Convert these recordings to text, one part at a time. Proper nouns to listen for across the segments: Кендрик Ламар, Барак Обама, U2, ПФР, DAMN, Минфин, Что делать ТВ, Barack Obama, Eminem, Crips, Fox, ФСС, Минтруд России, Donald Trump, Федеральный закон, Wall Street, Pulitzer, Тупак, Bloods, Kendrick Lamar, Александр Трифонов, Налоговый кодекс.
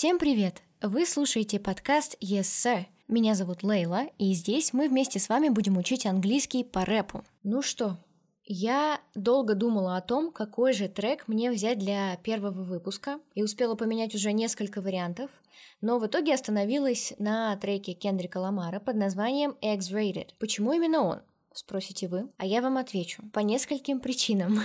Всем привет! Вы слушаете подкаст «Yes, sir». Меня зовут Лейла, и здесь мы вместе с вами будем учить английский по рэпу. Ну что, я долго думала о том, какой же трек мне взять для первого выпуска, и успела поменять уже несколько вариантов, но в итоге остановилась на треке Кендрика Ламара под названием X-Rated. Почему именно он? Спросите вы, а я вам отвечу. По нескольким причинам.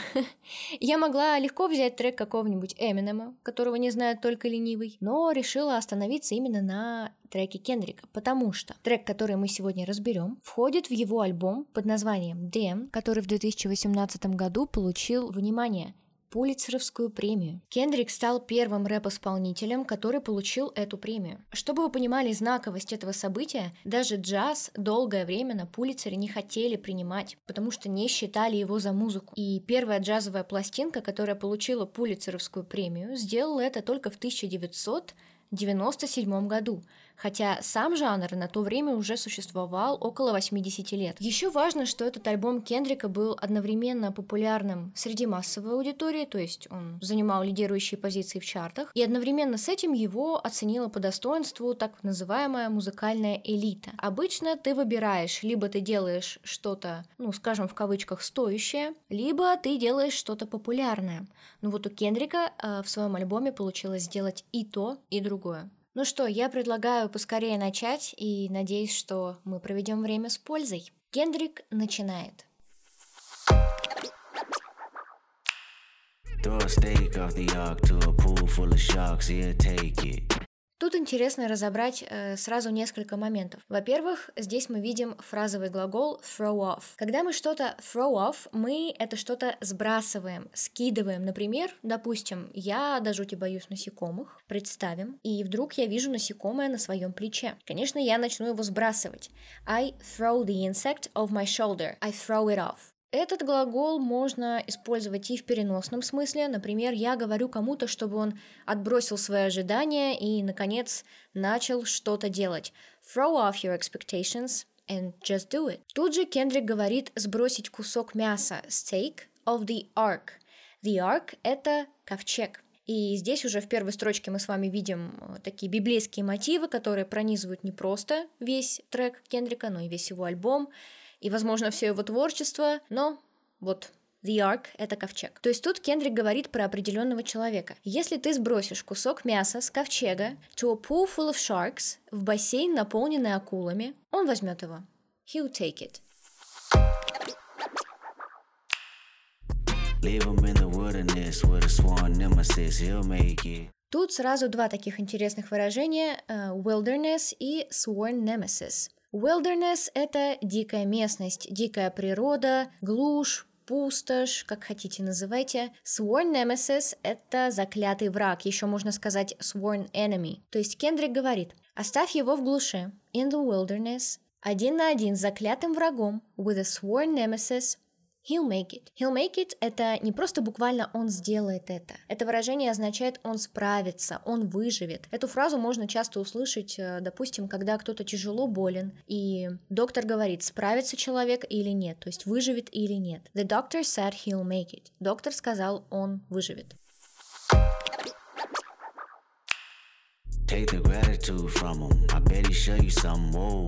Я могла легко взять трек какого-нибудь Эминема, которого не знает только ленивый, но решила остановиться именно на треке Кендрика, потому что трек, который мы сегодня разберем, входит в его альбом под названием DAMN, который в 2018 году получил, внимание, Пулитцеровскую премию. Кендрик стал первым рэп-исполнителем, который получил эту премию. Чтобы вы понимали знаковость этого события, даже джаз долгое время на Пулитцере не хотели принимать, потому что не считали его за музыку. И первая джазовая пластинка, которая получила Пулитцеровскую премию, сделала это только в 1997 году, хотя сам жанр на то время уже существовал около 80 лет. Еще важно, что этот альбом Кендрика был одновременно популярным среди массовой аудитории, то есть он занимал лидирующие позиции в чартах, и одновременно с этим его оценила по достоинству так называемая музыкальная элита. Обычно ты выбираешь, либо ты делаешь что-то, ну, скажем, в кавычках, стоящее, либо ты делаешь что-то популярное. Но вот у Кендрика в своем альбоме получилось сделать и то, и другое. Ну что, я предлагаю поскорее начать и надеюсь, что мы проведем время с пользой. Кендрик начинает. Тут интересно разобрать сразу несколько моментов. Во-первых, здесь мы видим фразовый глагол throw off. Когда мы что-то throw off, мы это что-то сбрасываем, скидываем. Например, допустим, я даже у тебя боюсь насекомых, представим, и вдруг я вижу насекомое на своем плече. Конечно, я начну его сбрасывать. I throw the insect off my shoulder. I throw it off. Этот глагол можно использовать и в переносном смысле. Например, я говорю кому-то, чтобы он отбросил свои ожидания и, наконец, начал что-то делать. Throw off your expectations and just do it. Тут же Кендрик говорит сбросить кусок мяса. Steak of the ark. The ark – это ковчег. И здесь уже в первой строчке мы с вами видим такие библейские мотивы, которые пронизывают не просто весь трек Кендрика, но и весь его альбом. И, возможно, все его творчество, но вот the ark — это ковчег. То есть тут Кендрик говорит про определенного человека. Если ты сбросишь кусок мяса с ковчега to a pool full of sharks, в бассейн, наполненный акулами, он возьмет его. He'll take it. Leave him in the wilderness with a sworn nemesis. He'll make it. Тут сразу два таких интересных выражения — wilderness и sworn nemesis. Wilderness – это дикая местность, дикая природа, глушь, пустошь, как хотите называйте. Sworn nemesis – это заклятый враг, еще можно сказать sworn enemy. То есть Кендрик говорит, оставь его в глуши, in the wilderness, один на один с заклятым врагом, with a sworn nemesis, he'll make it. He'll make it – это не просто буквально он сделает это. Это выражение означает он справится, он выживет. Эту фразу можно часто услышать, допустим, когда кто-то тяжело болен, и доктор говорит, справится человек или нет, то есть выживет или нет. The doctor said he'll make it. Доктор сказал, он выживет. Take the gratitude from him. I bet he show you some more.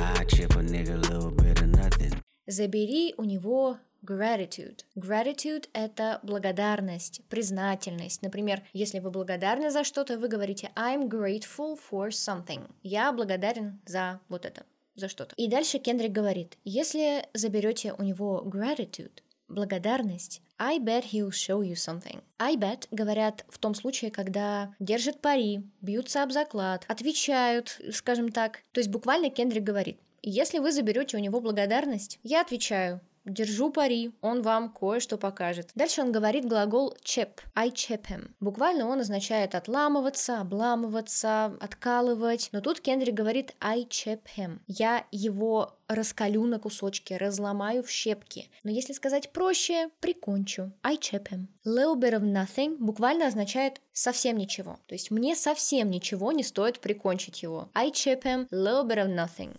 I chip a nigga a little bit of nothing. Забери у него gratitude. Gratitude – это благодарность, признательность. Например, если вы благодарны за что-то, вы говорите I'm grateful for something. Я благодарен за вот это, за что-то. И дальше Кендрик говорит, если заберете у него gratitude, благодарность, I bet he'll show you something. I bet говорят в том случае, когда держат пари, бьются об заклад, отвечают, скажем так. То есть буквально Кендрик говорит, если вы заберете у него благодарность, я отвечаю, держу пари, он вам кое-что покажет. Дальше он говорит глагол chip, I chip him. Буквально он означает отламываться, обламываться, откалывать. Но тут Кендрик говорит I chip him. Я его раскалю на кусочки, разломаю в щепки. Но если сказать проще, прикончу. I chip him. Little bit of nothing буквально означает совсем ничего. То есть мне совсем ничего не стоит прикончить его. I chip him, little bit of nothing.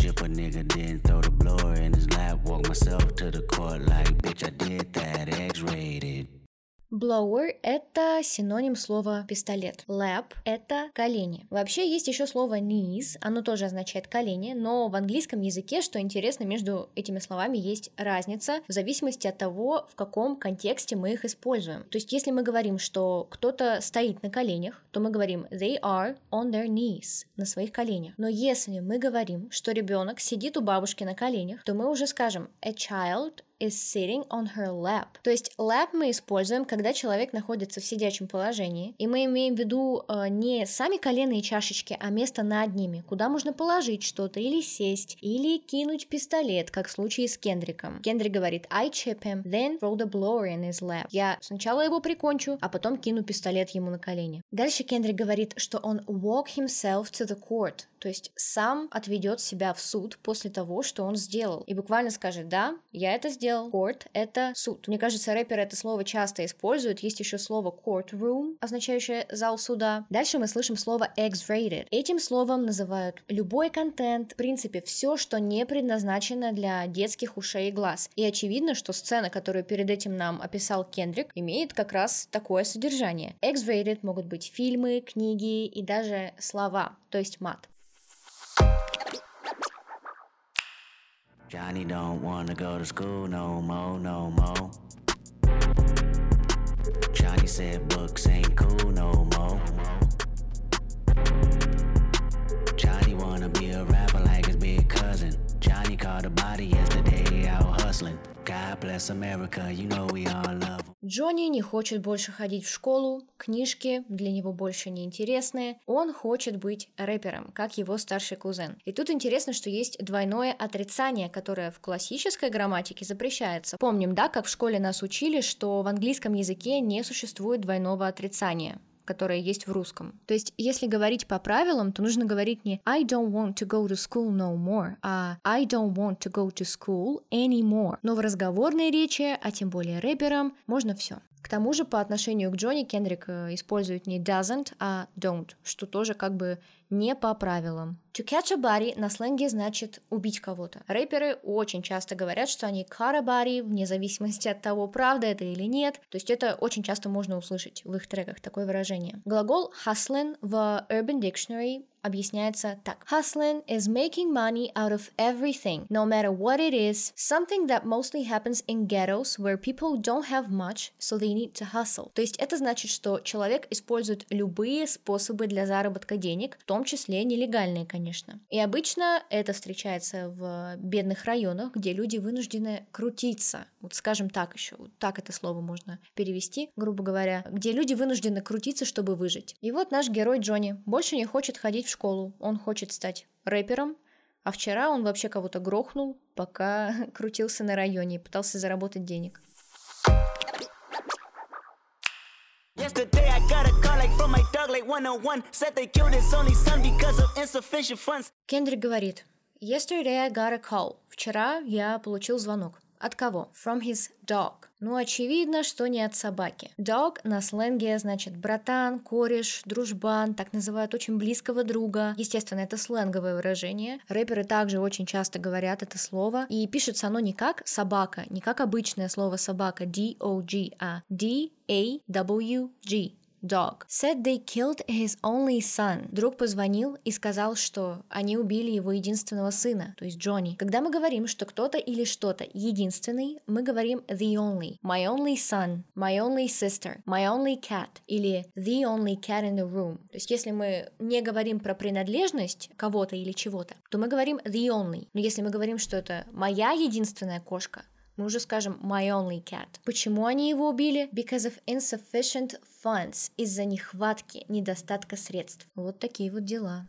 chip a nigga, then throw the blower in his lap. Walk myself to the court like, bitch, I did that, X-rated. Blower – это синоним слова «пистолет». Lap – это колени. Вообще есть еще слово «knees», оно тоже означает «колени», но в английском языке, что интересно, между этими словами есть разница в зависимости от того, в каком контексте мы их используем. То есть если мы говорим, что кто-то стоит на коленях, то мы говорим «they are on their knees» – на своих коленях. Но если мы говорим, что ребенок сидит у бабушки на коленях, то мы уже скажем «a child» is sitting on her lap. То есть lap мы используем, когда человек находится в сидячем положении, и мы имеем в виду не сами коленные чашечки, а место над ними, куда можно положить что-то, или сесть, или кинуть пистолет, как в случае с Кендриком. Кендрик говорит I chip him, then throw the blower in his lap. Я сначала его прикончу, а потом кину пистолет ему на колени. Дальше Кендрик говорит, что он walk himself to the court, то есть сам отведет себя в суд после того, что он сделал, и буквально скажет «да, я это сделал». Court – это суд. Мне кажется, рэперы это слово часто используют. Есть еще слово courtroom, означающее зал суда. Дальше мы слышим слово X-rated. Этим словом называют любой контент, в принципе, все, что не предназначено для детских ушей и глаз. И очевидно, что сцена, которую перед этим нам описал Кендрик, имеет как раз такое содержание. X-rated могут быть фильмы, книги и даже слова, то есть мат. Johnny don't wanna go to school no more, no more. Johnny said books ain't cool no more. Johnny wanna be a rapper like his big cousin. Johnny caught a body yesterday out hustling. God bless America, you know we all love. Джонни не хочет больше ходить в школу, книжки для него больше не интересные, он хочет быть рэпером, как его старший кузен. И тут интересно, что есть двойное отрицание, которое в классической грамматике запрещается. Помним, да, как в школе нас учили, что в английском языке не существует двойного отрицания, которое есть в русском. То есть, если говорить по правилам, то нужно говорить не I don't want to go to school no more, а I don't want to go to school anymore. Но в разговорной речи, а тем более рэперам, можно все. К тому же, по отношению к Джонни, Кендрик использует не doesn't, а don't, что тоже как бы не по правилам. To catch a body на сленге значит убить кого-то. Рэперы очень часто говорят, что они caught a body, вне зависимости от того, правда это или нет. То есть это очень часто можно услышать в их треках, такое выражение. Глагол hustlin' в Urban Dictionary объясняется так. Hustling is making money out of everything, no matter what it is. Something that mostly happens in ghettos where people don't have much, so they need to hustle. То есть это значит, что человек использует любые способы для заработка денег, в том числе нелегальные, конечно. И обычно это встречается в бедных районах, где люди вынуждены крутиться. Вот скажем так еще, вот так это слово можно перевести, грубо говоря, где люди вынуждены крутиться, чтобы выжить. И вот наш герой Джонни больше не хочет ходить в школу, он хочет стать рэпером, а вчера он вообще кого-то грохнул, пока крутился на районе и пытался заработать денег. Кендрик говорит, Yesterday I got a call. Вчера я получил звонок. От кого? From his dog. Ну, очевидно, что не от собаки. Dog на сленге значит братан, кореш, дружбан, так называют очень близкого друга. Естественно, это сленговое выражение. Рэперы также очень часто говорят это слово. И пишется оно не как собака, не как обычное слово собака, D-O-G, а D-A-W-G. Dog. Said they killed his only son. Друг позвонил и сказал, что они убили его единственного сына, то есть Джонни. Когда мы говорим, что кто-то или что-то единственный, мы говорим the only. My only son, my only sister, my only cat. Или the only cat in the room. То есть если мы не говорим про принадлежность кого-то или чего-то, то мы говорим the only. Но если мы говорим, что это моя единственная кошка, мы уже скажем my only cat. Почему они его убили? Because of insufficient funds. Из-за нехватки, недостатка средств. Вот такие вот дела.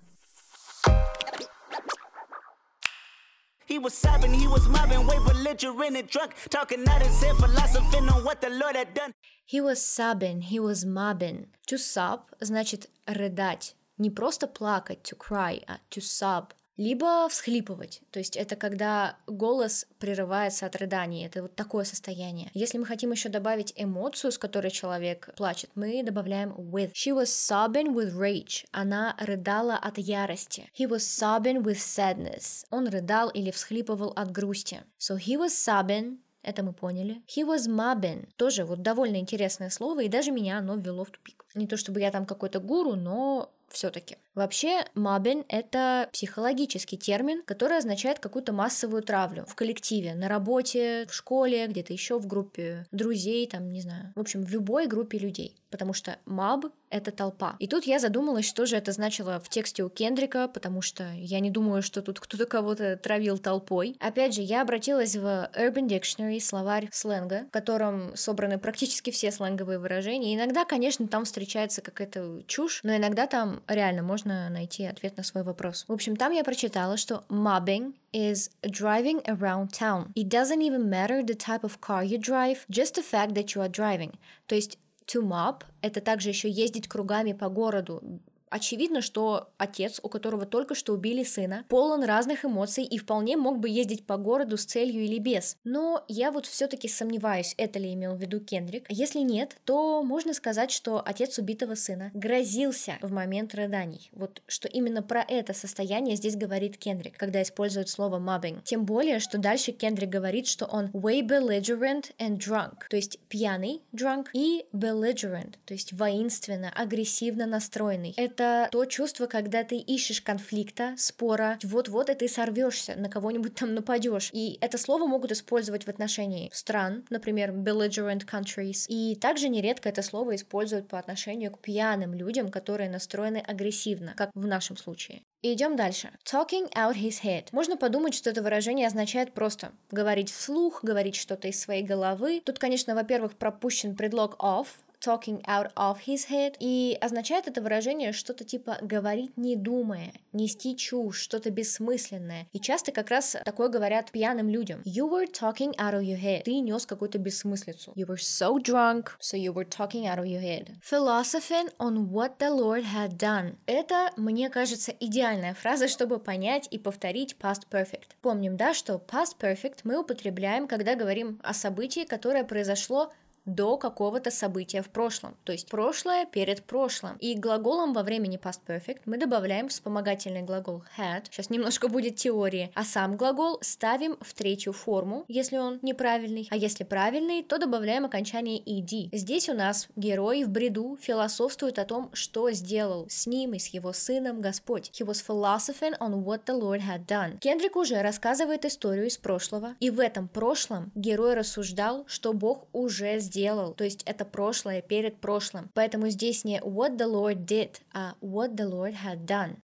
He was sobbing, he was mobbing, way belligerent and drunk, talking out his head, philosophizing on what the Lord had done. He was sobbing, he was mobbing. To sob значит рыдать. Не просто плакать, to cry, а to sob. либо всхлипывать, то есть это когда голос прерывается от рыданий, это вот такое состояние. Если мы хотим еще добавить эмоцию, с которой человек плачет, мы добавляем with. She was sobbing with rage. Она рыдала от ярости. He was sobbing with sadness. Он рыдал или всхлипывал от грусти. So he was sobbing. Это мы поняли. He was mobbing. Тоже вот довольно интересное слово, и даже меня оно ввело в тупик. Не то чтобы я там какой-то гуру, но... все-таки. Вообще, mobbing — это психологический термин, который означает какую-то массовую травлю в коллективе, на работе, в школе, где-то еще в группе друзей, там, не знаю. В общем, в любой группе людей, потому что mob — это толпа. И тут я задумалась, что же это значило в тексте у Кендрика, потому что я не думаю, что тут кто-то кого-то травил толпой. Опять же, я обратилась в Urban Dictionary, словарь сленга, в котором собраны практически все сленговые выражения. И иногда, конечно, там встречается какая-то чушь, но иногда там реально можно найти ответ на свой вопрос. В общем, там я прочитала, что mobbing is driving around town. It doesn't even matter the type of car you drive, just the fact that you are driving. То есть to mob — это также еще ездить кругами по городу. Очевидно, что отец, у которого только что убили сына, полон разных эмоций и вполне мог бы ездить по городу с целью или без. Но я вот все-таки сомневаюсь, это ли имел в виду Кендрик. Если нет, то можно сказать, что отец убитого сына грозился в момент рыданий. Вот что именно про это состояние здесь говорит Кендрик, когда использует слово mobbing. Тем более, что дальше Кендрик говорит, что он way belligerent and drunk, то есть пьяный, drunk, и belligerent, то есть воинственно, агрессивно настроенный. Это то чувство, когда ты ищешь конфликта, спора, вот-вот и ты сорвешься, на кого-нибудь там нападешь. И это слово могут использовать в отношении стран, например, belligerent countries. И также нередко это слово используют по отношению к пьяным людям, которые настроены агрессивно, как в нашем случае. И идем дальше. Talking out his head. Можно подумать, что это выражение означает просто говорить вслух, говорить что-то из своей головы. Тут, конечно, во-первых, пропущен предлог of, talking out of his head, и означает это выражение что-то типа говорить не думая, нести чушь, что-то бессмысленное. И часто как раз такое говорят пьяным людям. You were talking out of your head. Ты нес какую-то бессмыслицу. You were so drunk, so you were talking out of your head. Philosophizing on what the Lord had done. Это, мне кажется, идеальная фраза, чтобы понять и повторить past perfect. Помним, да, что past perfect мы употребляем, когда говорим о событии, которое произошло до какого-то события в прошлом, то есть прошлое перед прошлым. И глаголом во времени past perfect мы добавляем вспомогательный глагол had, сейчас немножко будет теории, а сам глагол ставим в третью форму, если он неправильный, а если правильный, то добавляем окончание ed. Здесь у нас герой в бреду философствует о том, что сделал с ним и с его сыном Господь. He was philosophizing on what the Lord had done. Кендрик уже рассказывает историю из прошлого, и в этом прошлом герой рассуждал, что Бог уже сделал, то есть это прошлое перед прошлым. Поэтому здесь не what the Lord did, а what the Lord had done.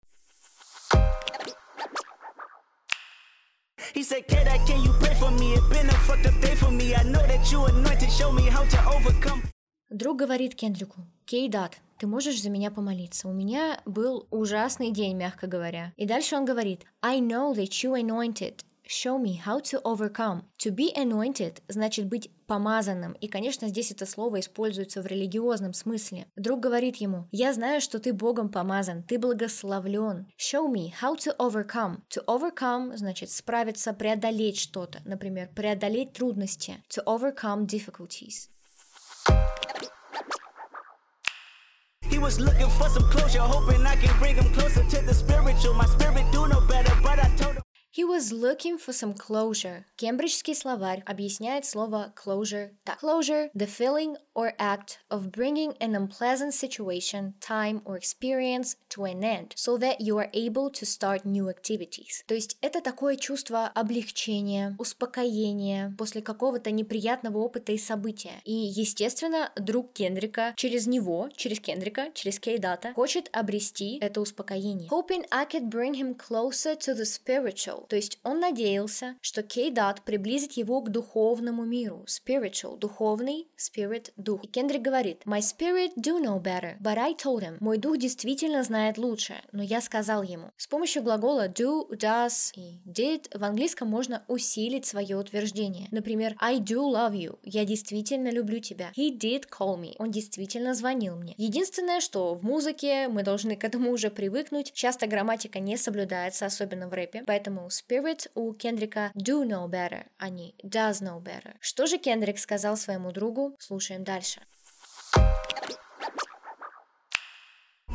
He said, "Kidda, can you pray for me? It's been a fucked up day for me. I know that you anointed, show me how to overcome." Друг говорит Кендрику: "Кей, дат, ты можешь за меня помолиться? У меня был ужасный день, мягко говоря". И дальше он говорит: "I know that you anointed. Show me how to overcome". To be anointed значит быть помазанным. И, конечно, здесь это слово используется в религиозном смысле. Друг говорит ему: я знаю, что ты Богом помазан, ты благословлен. Show me how to overcome. To overcome значит справиться, преодолеть что-то. Например, преодолеть трудности. To overcome difficulties. He was looking for some closure, hoping I can bring him closer to the spiritual. My spirit do no better, but I told him. He was looking for some closure. Кембриджский словарь объясняет слово closure так. Closure – the feeling or act of bringing an unpleasant situation, time or experience to an end, so that you are able to start new activities. То есть это такое чувство облегчения, успокоения после какого-то неприятного опыта и события. И, естественно, друг Кендрика через него, через Кендрика, через Кейдата, хочет обрести это успокоение. Hoping I could bring him closer to the spiritual. То есть есть он надеялся, что K-Dot приблизит его к духовному миру, spiritual, духовный, spirit, дух. И Кендрик говорит: «My spirit do know better, but I told him». Мой дух действительно знает лучше, но я сказал ему. С помощью глагола do, does и did в английском можно усилить свое утверждение. Например, I do love you, я действительно люблю тебя. He did call me, он действительно звонил мне. Единственное, что в музыке мы должны к этому уже привыкнуть, часто грамматика не соблюдается, особенно в рэпе, поэтому spirit у Кендрика do know better, а не does know better. Что же Кендрик сказал своему другу? Слушаем дальше.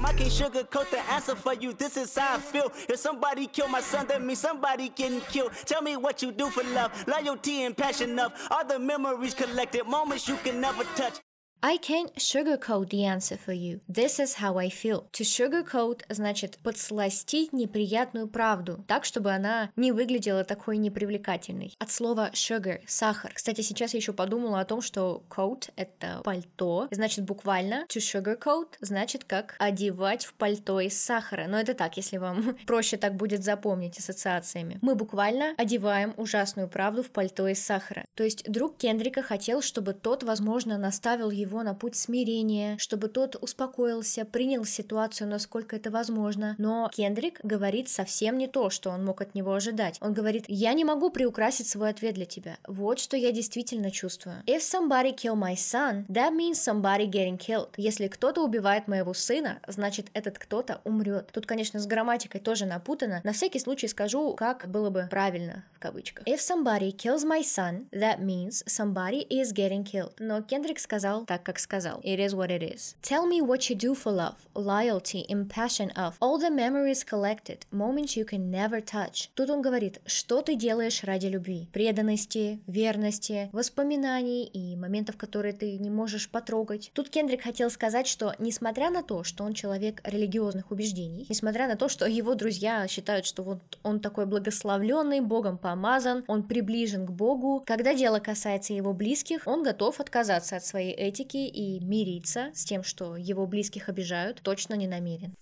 I can't sugarcoat the answer for you, this is how I feel. If somebody killed my son, that means somebody getting killed. Tell me what you do for love, loyalty and passion enough. All the memories collected, moments you can never touch. I can't sugarcoat the answer for you. This is how I feel. To sugarcoat значит подсластить неприятную правду, так, чтобы она не выглядела такой непривлекательной. От слова sugar – сахар. Кстати, сейчас я еще подумала о том, что coat – это пальто, значит буквально to sugarcoat значит как одевать в пальто из сахара. Но это так, если вам проще так будет запомнить ассоциациями. Мы буквально одеваем ужасную правду в пальто из сахара. То есть друг Кендрика хотел, чтобы тот, возможно, наставил его на путь смирения, чтобы тот успокоился, принял ситуацию, насколько это возможно. Но Кендрик говорит совсем не то, что он мог от него ожидать. Он говорит: «Я не могу приукрасить свой ответ для тебя. Вот что я действительно чувствую. If somebody kill my son, that means somebody getting killed». Если кто-то убивает моего сына, значит, этот кто-то умрет. Тут, конечно, с грамматикой тоже напутано. На всякий случай скажу, как было бы правильно, в кавычках. If somebody kills my son, that means somebody is getting killed. Но Кендрик сказал так, как сказал. It is what it is. Tell me what you do for love, loyalty and passion of. All the memories collected, moments you can never touch. Тут он говорит, что ты делаешь ради любви, преданности, верности, воспоминаний и моментов, которые ты не можешь потрогать. Тут Кендрик хотел сказать, что несмотря на то, что он человек религиозных убеждений, несмотря на то, что его друзья считают, что вот он такой благословленный, Богом помазан, он приближен к Богу, когда дело касается его близких, он готов отказаться от своей этики и мириться с тем, что его близких обижают, точно не намерен.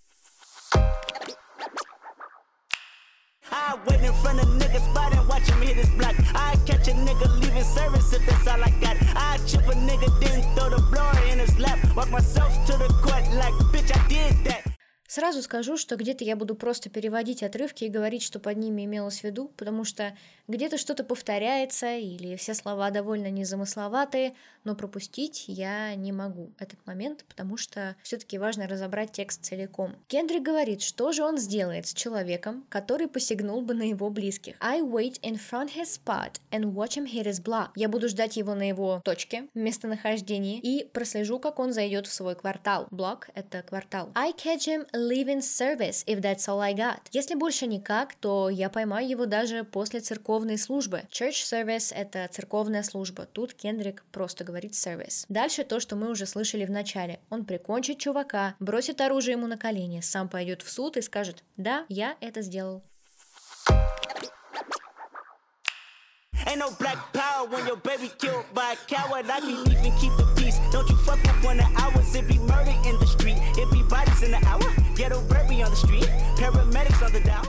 Сразу скажу, что где-то я буду просто переводить отрывки и говорить, что под ними имелось в виду, потому что где-то что-то повторяется или все слова довольно незамысловатые, но пропустить я не могу этот момент, потому что все-таки важно разобрать текст целиком. Кендрик говорит, что же он сделает с человеком, который посягнул бы на его близких. I wait in front his spot and watch him hit his block. Я буду ждать его на его точке, местонахождении, и прослежу, как он зайдет в свой квартал. Block — это квартал. I catch him leaving service if that's all I got. Если больше никак, то я поймаю его даже после церковной службы. Church service — это церковная служба. Тут Кендрик просто говорит service. Дальше то, что мы уже слышали в начале. Он прикончит чувака, бросит оружие ему на колени, сам пойдет в суд и скажет: «Да, я это сделал». Ain't no black power when your baby killed by a coward. I can even keep the peace. Don't you fuck up on the hours. It be murder in the street. It be bodies in the hour. Ghetto burglary on the street. Paramedics on the down.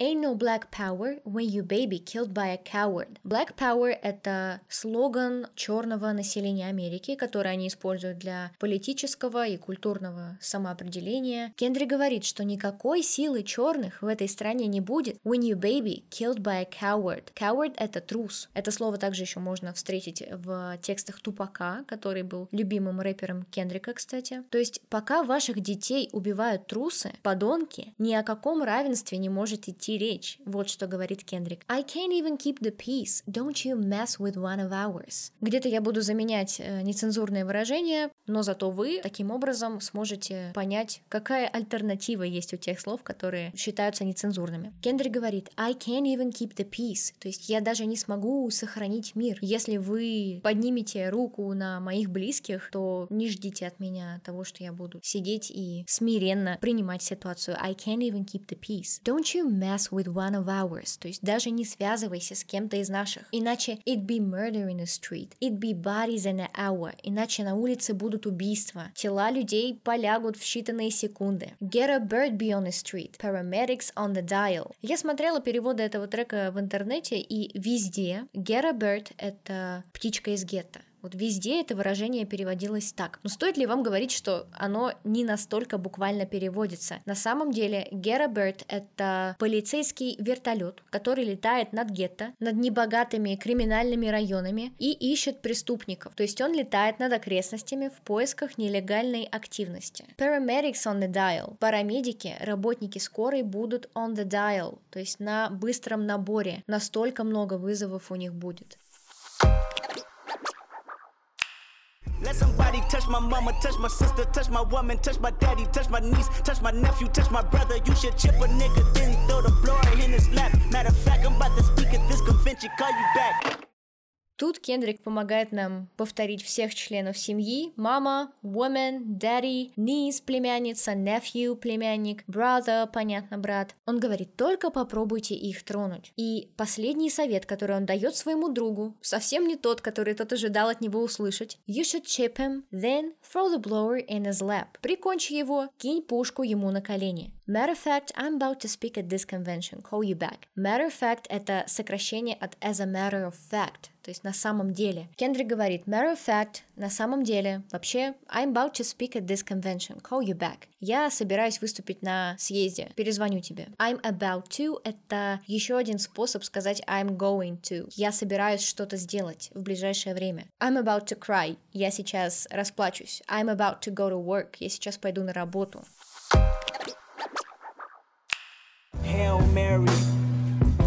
Ain't no black power when your baby killed by a coward. Black power — это слоган черного населения Америки, который они используют для политического и культурного самоопределения. Кендрик говорит, что никакой силы черных в этой стране не будет. When your baby killed by a coward. Coward — это трус. Это слово также еще можно встретить в текстах Тупака, который был любимым рэпером Кендрика, кстати. То есть пока ваших детей убивают трусы, подонки, ни о каком равенстве не может идти речь. Вот что говорит Кендрик. I can't even keep the peace. Don't you mess with one of ours. Где-то я буду заменять нецензурные выражения, но зато вы таким образом сможете понять, какая альтернатива есть у тех слов, которые считаются нецензурными. Кендрик говорит: I can't even keep the peace. То есть я даже не смогу сохранить мир. Если вы поднимете руку на моих близких, то не ждите от меня того, что я буду сидеть и смиренно принимать ситуацию. I can't even keep the peace. Don't you mess us with one of ours. То есть даже не связывайся с кем-то из наших. Иначе it'd be murder in the street, it'd be bodies in an hour. Иначе на улице будут убийства. Тела людей полягут в считанные секунды. Get a bird be on the street, paramedics on the dial. Я смотрела переводы этого трека в интернете, и везде get a bird — это птичка из гетто. Вот везде это выражение переводилось так. Но стоит ли вам говорить, что оно не настолько буквально переводится? На самом деле, get a bird — это полицейский вертолет, который летает над гетто, над небогатыми криминальными районами и ищет преступников. То есть он летает над окрестностями в поисках нелегальной активности. Paramedics on the dial. Парамедики, работники скорой, будут on the dial, то есть на быстром наборе. Настолько много вызовов у них будет. Let somebody touch my mama, touch my sister, touch my woman, touch my daddy, touch my niece, touch my nephew, touch my brother. You should chip a nigga, then throw the blower in his lap. Matter of fact, I'm about to speak at this convention, call you back. Тут Кендрик помогает нам повторить всех членов семьи: мама, woman, daddy, niece, племянница, nephew, племянник, brother, понятно, брат. Он говорит, только попробуйте их тронуть. И последний совет, который он дает своему другу, совсем не тот, который тот ожидал от него услышать. You should chip him, then throw the blower in his lap. Прикончи его, кинь пушку ему на колени. Matter of fact, I'm about to speak at this convention, call you back. Matter of fact — это сокращение от as a matter of fact, то есть на самом деле. Кендрик говорит matter of fact, на самом деле, вообще I'm about to speak at this convention, call you back. Я собираюсь выступить на съезде, перезвоню тебе. I'm about to — это еще один способ сказать I'm going to. Я собираюсь что-то сделать в ближайшее время. I'm about to cry. Я сейчас расплачусь. I'm about to go to work. Я сейчас пойду на работу. Hail Mary,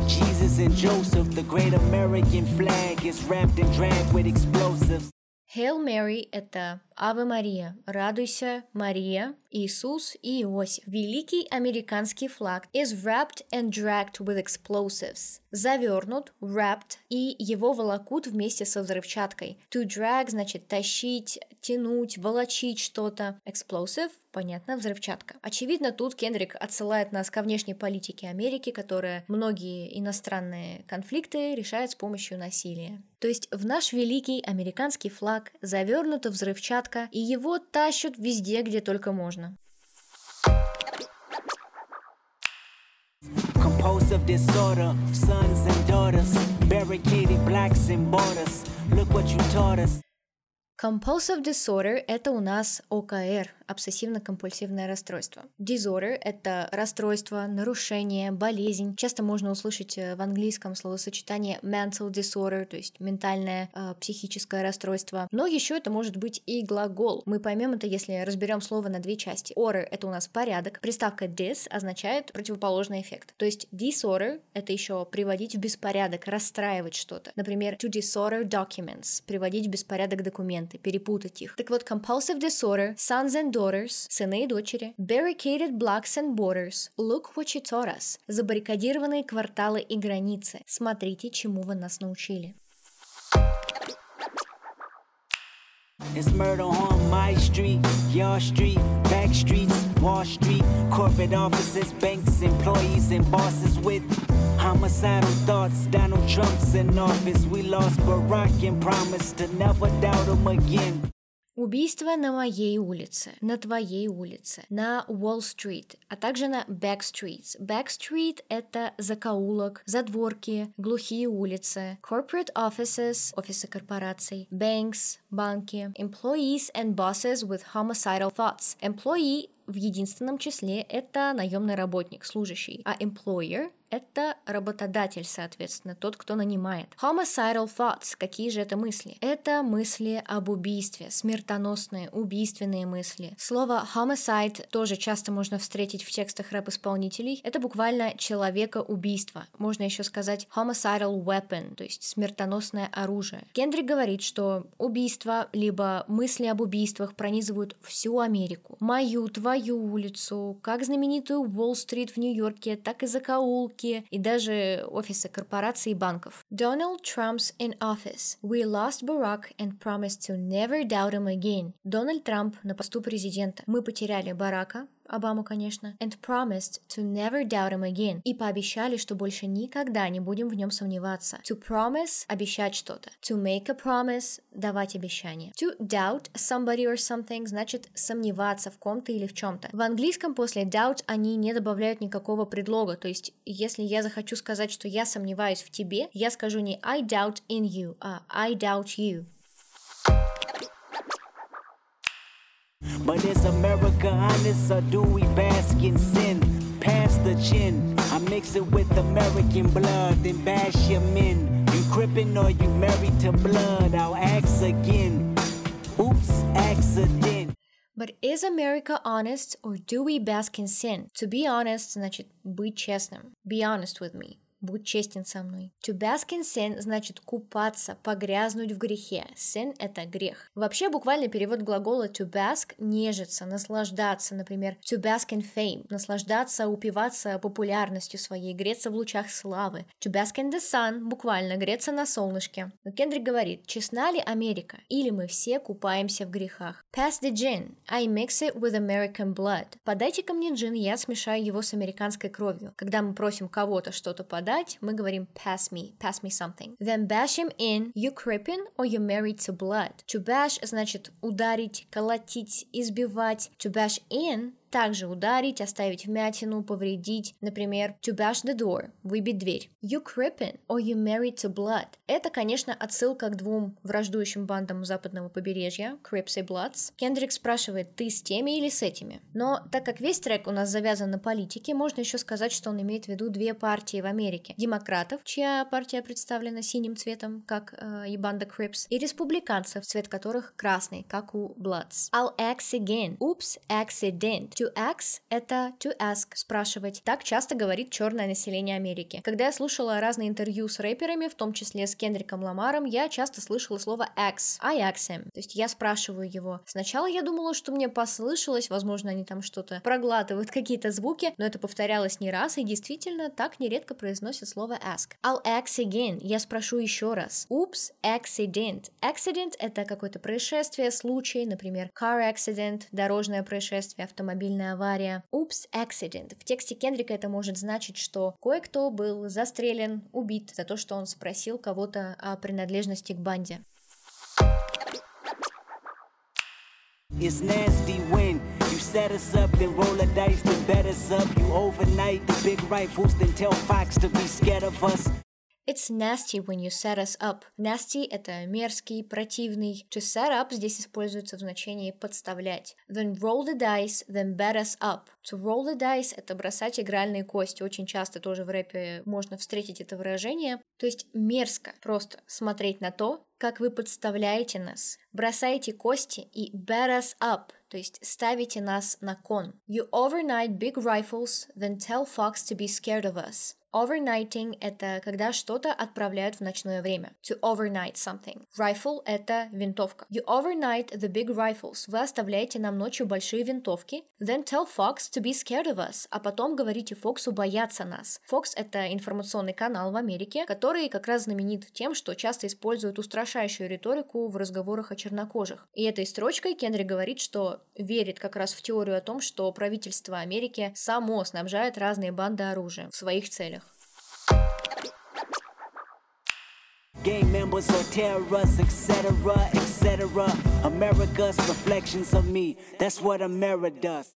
Jesus and Joseph, the great American flag is wrapped and dragged with explosives. Hail Mary — это Аве Мария, радуйся, Мария, Иисус и Иосиф. Великий американский флаг is wrapped and dragged with explosives. Завернут, wrapped, и его волокут вместе со взрывчаткой. To drag — значит тащить, тянуть, волочить что-то. Explosive — понятно, взрывчатка. Очевидно, тут Кендрик отсылает нас ко внешней политике Америки, которая многие иностранные конфликты решает с помощью насилия. То есть в наш великий американский флаг завернута взрывчатка, и его тащат везде, где только можно. Compulsive disorder – это у нас ОКР, обсессивно-компульсивное расстройство. Disorder – это расстройство, нарушение, болезнь. Часто можно услышать в английском словосочетание mental disorder, то есть ментальное, психическое расстройство. Но еще это может быть и глагол. Мы поймем это, если разберем слово на две части. Order – это у нас порядок. Приставка dis означает противоположный эффект. То есть disorder – это еще приводить в беспорядок, расстраивать что-то. Например, to disorder documents – приводить в беспорядок документы, перепутать их. Так вот, compulsive disorder, sons and daughters, сыны и дочери, barricaded blocks and borders, look what you taught us, забаррикадированные кварталы и границы, смотрите, чему вы нас научили. It's murder on my street, your street, back streets, Wall Street, corporate offices, banks, employees and bosses with homicidal thoughts. Donald Trump's in office. We lost Barack and promised to never doubt him again. Убийство на моей улице, на твоей улице, на Уолл-стрит, а также на Бэк-стритс. Бэк-стрит — это закоулок, задворки, глухие улицы, corporate offices — офисы корпораций, banks — банки, employees and bosses with homicidal thoughts. Employee в единственном числе — это наемный работник, служащий, а employer — это работодатель, соответственно, тот, кто нанимает. Homicidal thoughts — какие же это мысли? Это мысли об убийстве, смертоносные, убийственные мысли. Слово homicide тоже часто можно встретить в текстах рэп-исполнителей. Это буквально человека-убийство. Можно еще сказать homicidal weapon, то есть смертоносное оружие. Кендрик говорит, что убийства, либо мысли об убийствах пронизывают всю Америку. Мою, твою улицу, как знаменитую Уолл-стрит в Нью-Йорке, так и закоулки, и даже офисы корпораций и банков. Donald Trump's in office. We lost Barack and promised to never doubt him again. Дональд Трамп на посту президента. Мы потеряли Барака, Обаму, конечно, and promised to never doubt him again. И пообещали, что больше никогда не будем в нем сомневаться. To promise – обещать что-то. To make a promise – давать обещание. To doubt somebody or something – значит сомневаться в ком-то или в чем-то. В английском после doubt они не добавляют никакого предлога. То есть, если я захочу сказать, что я сомневаюсь в тебе, я скажу не I doubt in you, а I doubt you. But it's America, honest, or do we bask in sin? Past the chin, I mix it with American blood, then bash your men. You crippin' or you married to blood, I'll axe again. Oops, accident. But is America honest, or do we bask in sin? To be honest, значит быть честным. Be honest with me. Будь честен со мной. To bask in sin значит купаться, погрязнуть в грехе. Sin – это грех. Вообще, буквальный перевод глагола to bask – нежиться, наслаждаться. Например, to bask in fame – наслаждаться, упиваться популярностью своей, греться в лучах славы. To bask in the sun – буквально греться на солнышке. Но Кендрик говорит, честна ли Америка? Или мы все купаемся в грехах? Pass the gin. I mix it with American blood. Подайте ко мне джин, я смешаю его с американской кровью. Когда мы просим кого-то что-то подать, мы говорим pass me something. Then bash him in, you crippin' or you married to blood. To bash значит ударить, колотить, избивать. To bash in также ударить, оставить вмятину, повредить. Например, to bash the door, выбить дверь. You crippin' or you married to blood. Это, конечно, отсылка к двум враждующим бандам западного побережья, Crips и Bloods. Кендрик спрашивает, ты с теми или с этими? Но так как весь трек у нас завязан на политике, можно еще сказать, что он имеет в виду две партии в Америке. Демократов, чья партия представлена синим цветом, как и банда Crips, и республиканцев, цвет которых красный, как у Bloods. I'll axe again. Oops, accident. To ask – это to ask, спрашивать. Так часто говорит черное население Америки. Когда я слушала разные интервью с рэперами, в том числе с Кендриком Ламаром, я часто слышала слово ask. I ask him. То есть я спрашиваю его. Сначала я думала, что мне послышалось, возможно, они там что-то проглатывают, какие-то звуки, но это повторялось не раз, и действительно так нередко произносят слово ask. I'll ask again. Я спрошу еще раз. Oops, accident. Accident – это какое-то происшествие, случай, например, car accident, дорожное происшествие, автомобиль, авария. Oops, accident. В тексте Кендрика это может значить, что кое-кто был застрелен, убит за то, что он спросил кого-то о принадлежности к банде. It's nasty when you set us up, then roll a dice, then bet us up. You overnight the big rifles, then tell Fox to be scared of us. It's nasty when you set us up. Nasty – это мерзкий, противный. To set up здесь используется в значении подставлять. Then roll the dice, then bet us up. To roll the dice – это бросать игральные кости. Очень часто тоже в рэпе можно встретить это выражение. То есть мерзко просто смотреть на то, как вы подставляете нас. Бросаете кости и bet us up, то есть ставите нас на кон. You overnight big rifles, then tell Fox to be scared of us. Overnighting – это когда что-то отправляют в ночное время. To overnight something. Rifle – это винтовка. You overnight the big rifles. Вы оставляете нам ночью большие винтовки. Then tell Fox to be scared of us. А потом говорите Фоксу бояться нас. Fox – это информационный канал в Америке, который как раз знаменит тем, что часто использует устрашающую риторику в разговорах о чернокожих. И этой строчкой Кендрик говорит, что верит как раз в теорию о том, что правительство Америки само снабжает разные банды оружием в своих целях. Gang members or terrorists, etc., etc. America's reflections of me. That's what America does.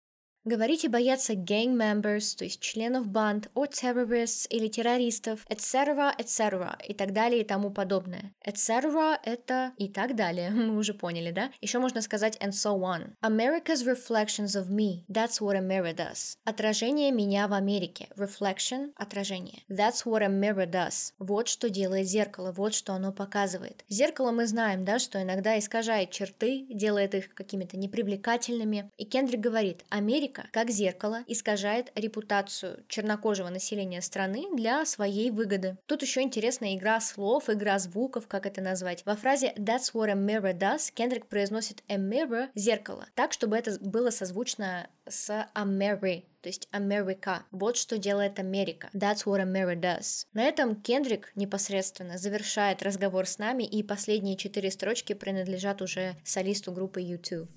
Говорите бояться gang members, то есть членов банд, or terrorists или террористов, etc., etc., и так далее и тому подобное. Etc. это и так далее, мы уже поняли, да? Еще можно сказать and so on. America's reflections of me, that's what a mirror does. Отражение меня в Америке. Reflection – отражение. That's what a mirror does. Вот что делает зеркало, вот что оно показывает. Зеркало мы знаем, да, что иногда искажает черты, делает их какими-то непривлекательными. И Кендрик говорит, Америка как зеркало искажает репутацию чернокожего населения страны для своей выгоды. Тут еще интересная игра слов, игра звуков, как это назвать. Во фразе That's what a mirror does Кендрик произносит a mirror – зеркало, так, чтобы это было созвучно с Ameri, то есть Америка. Вот что делает Америка. That's what a mirror does. На этом Кендрик непосредственно завершает разговор с нами, и последние 4 строчки принадлежат уже солисту группы U2.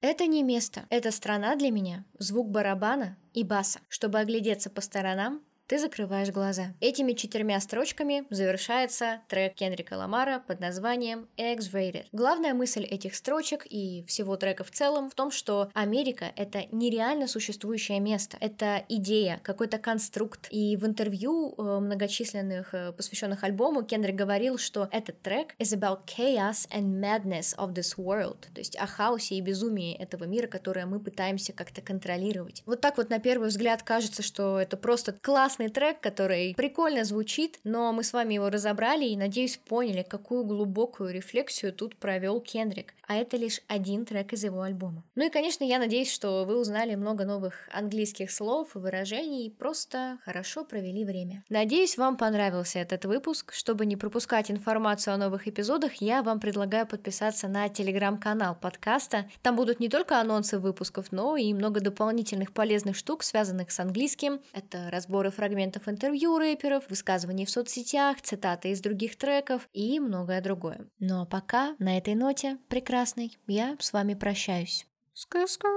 Это не место, это страна для меня, звук барабана и баса. Чтобы оглядеться по сторонам, ты закрываешь глаза. Этими 4 строчками завершается трек Кендрика Ламара под названием X-Rated. Главная мысль этих строчек и всего трека в целом в том, что Америка — это нереально существующее место. Это идея, какой-то конструкт. И в интервью многочисленных, посвященных альбому, Кендрик говорил, что этот трек is about chaos and madness of this world. То есть о хаосе и безумии этого мира, которое мы пытаемся как-то контролировать. Вот так вот на первый взгляд кажется, что это просто классно трек, который прикольно звучит, но мы с вами его разобрали и, надеюсь, поняли, какую глубокую рефлексию тут провел Кендрик. А это лишь один трек из его альбома. Ну и, конечно, я надеюсь, что вы узнали много новых английских слов и выражений и просто хорошо провели время. Надеюсь, вам понравился этот выпуск. Чтобы не пропускать информацию о новых эпизодах, я вам предлагаю подписаться на телеграм-канал подкаста. Там будут не только анонсы выпусков, но и много дополнительных полезных штук, связанных с английским. Это разборы фрагментов интервью рэперов, высказываний в соцсетях, цитаты из других треков и многое другое. Ну а пока на этой ноте прекрасной я с вами прощаюсь. Ска-ска.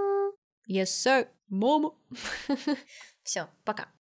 Yes, sir. Мама. Все, пока.